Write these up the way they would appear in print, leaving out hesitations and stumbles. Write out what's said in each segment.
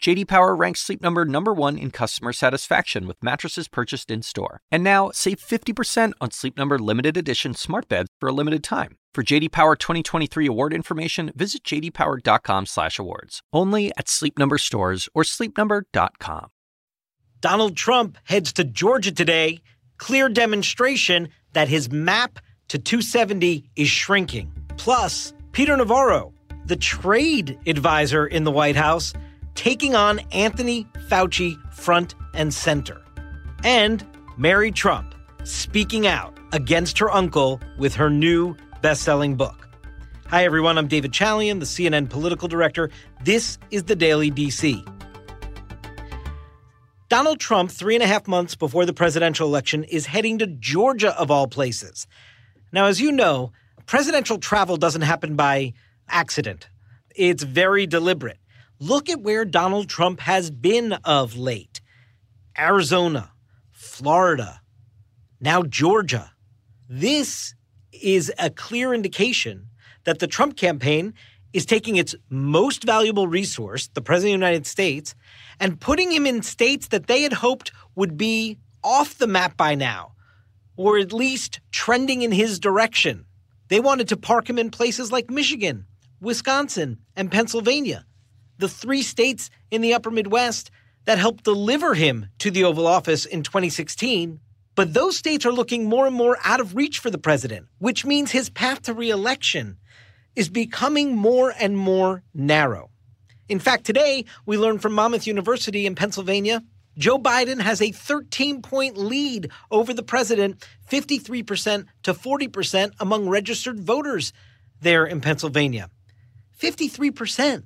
J.D. Power ranks Sleep Number number 1 in customer satisfaction with mattresses purchased in-store. And now, save 50% on Sleep Number limited edition smart beds for a limited time. For J.D. Power 2023 award information, visit jdpower.com/awards. Only at Sleep Number stores or sleepnumber.com. Donald Trump heads to Georgia today. Clear demonstration that his map to 270 is shrinking. Plus, Peter Navarro, the trade advisor in the White House, taking on Anthony Fauci front and center. And Mary Trump speaking out against her uncle with her new best-selling book. Hi, everyone. I'm David Chalian, the CNN political director. This is The Daily DC. Donald Trump, 3.5 months before the presidential election, is heading to Georgia, of all places. Now, as you know, presidential travel doesn't happen by accident. It's very deliberate. Look at where Donald Trump has been of late. Arizona, Florida, now Georgia. This is a clear indication that the Trump campaign is taking its most valuable resource, the President of the United States, and putting him in states that they had hoped would be off the map by now, or at least trending in his direction. They wanted to park him in places like Michigan, Wisconsin, and Pennsylvania, the three states in the upper Midwest that helped deliver him to the Oval Office in 2016. But those states are looking more and more out of reach for the president, which means his path to re-election is becoming more and more narrow. In fact, today, we learned from Monmouth University in Pennsylvania, Joe Biden has a 13-point lead over the president, 53% to 40% among registered voters there in Pennsylvania. 53%.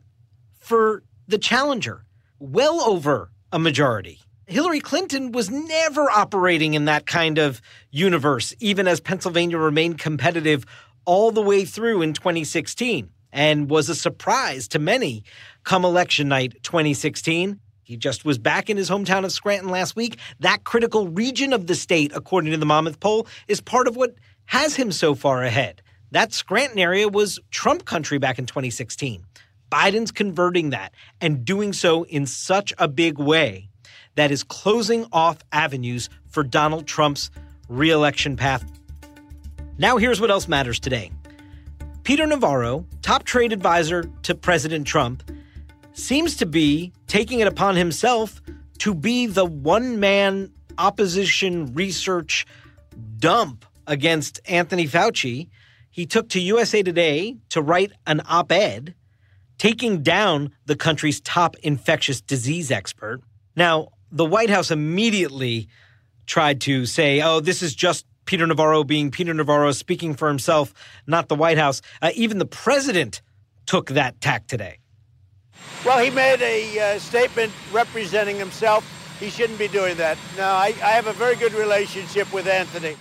For the challenger, well over a majority. Hillary Clinton was never operating in that kind of universe, even as Pennsylvania remained competitive all the way through in 2016 and was a surprise to many come election night 2016. He just was back in his hometown of Scranton last week. That critical region of the state, according to the Monmouth poll, is part of what has him so far ahead. That Scranton area was Trump country back in 2016. Biden's converting that and doing so in such a big way that is closing off avenues for Donald Trump's re-election path. Now here's what else matters today. Peter Navarro, top trade advisor to President Trump, seems to be taking it upon himself to be the one-man opposition research dump against Anthony Fauci. He took to USA Today to write an op-ed taking down the country's top infectious disease expert. Now, the White House immediately tried to say, oh, this is just Peter Navarro being Peter Navarro, speaking for himself, not the White House. Even the president took that tack today. Well, he made a statement representing himself. He shouldn't be doing that. No, I have a very good relationship with Anthony.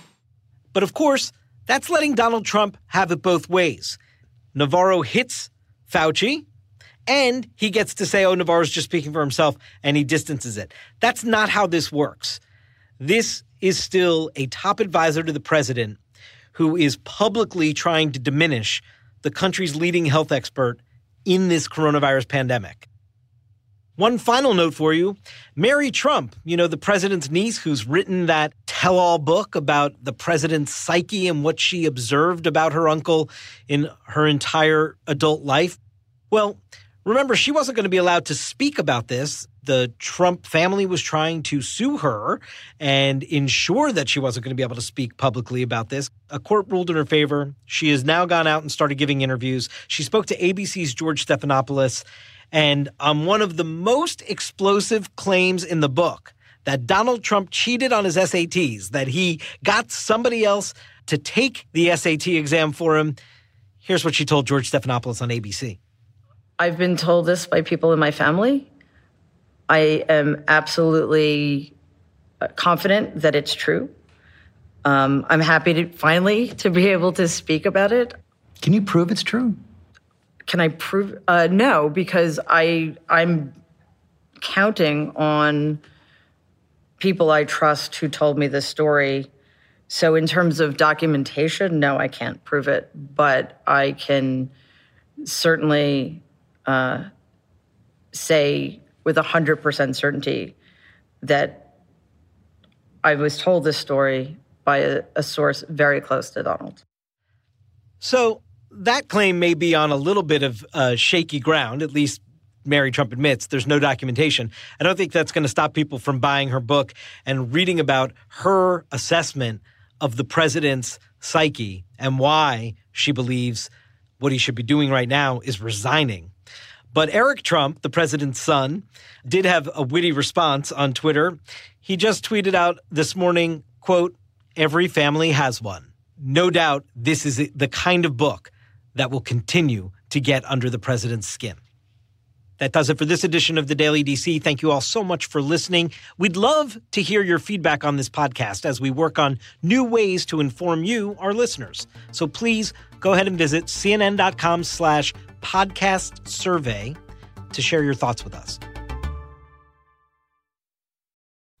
But of course, that's letting Donald Trump have it both ways. Navarro hits Fauci, and he gets to say, oh, Navarro's just speaking for himself, and he distances it. That's not how this works. This is still a top advisor to the president who is publicly trying to diminish the country's leading health expert in this coronavirus pandemic. One final note for you. Mary Trump, the president's niece who's written that tell-all book about the president's psyche and what she observed about her uncle in her entire adult life. Well, remember, she wasn't going to be allowed to speak about this. The Trump family was trying to sue her and ensure that she wasn't going to be able to speak publicly about this. A court ruled in her favor. She has now gone out and started giving interviews. She spoke to ABC's George Stephanopoulos, and on one of the most explosive claims in the book, that Donald Trump cheated on his SATs, that he got somebody else to take the SAT exam for him. Here's what she told George Stephanopoulos on ABC. I've been told this by people in my family. I am absolutely confident that it's true. I'm happy to be able to speak about it. Can you prove it's true? Can I prove? No, because I'm counting on people I trust who told me this story. So in terms of documentation, no, I can't prove it. But I can certainly say with 100% certainty that I was told this story by a source very close to Donald. So that claim may be on a little bit of shaky ground, at least Mary Trump admits there's no documentation. I don't think that's going to stop people from buying her book and reading about her assessment of the president's psyche and why she believes what he should be doing right now is resigning. But Eric Trump, the president's son, did have a witty response on Twitter. He just tweeted out this morning, quote, "Every family has one. No doubt this is the kind of book that will continue to get under the president's skin." That does it for this edition of The Daily DC. Thank you all so much for listening. We'd love to hear your feedback on this podcast as we work on new ways to inform you, our listeners. So please go ahead and visit cnn.com/podcast survey to share your thoughts with us.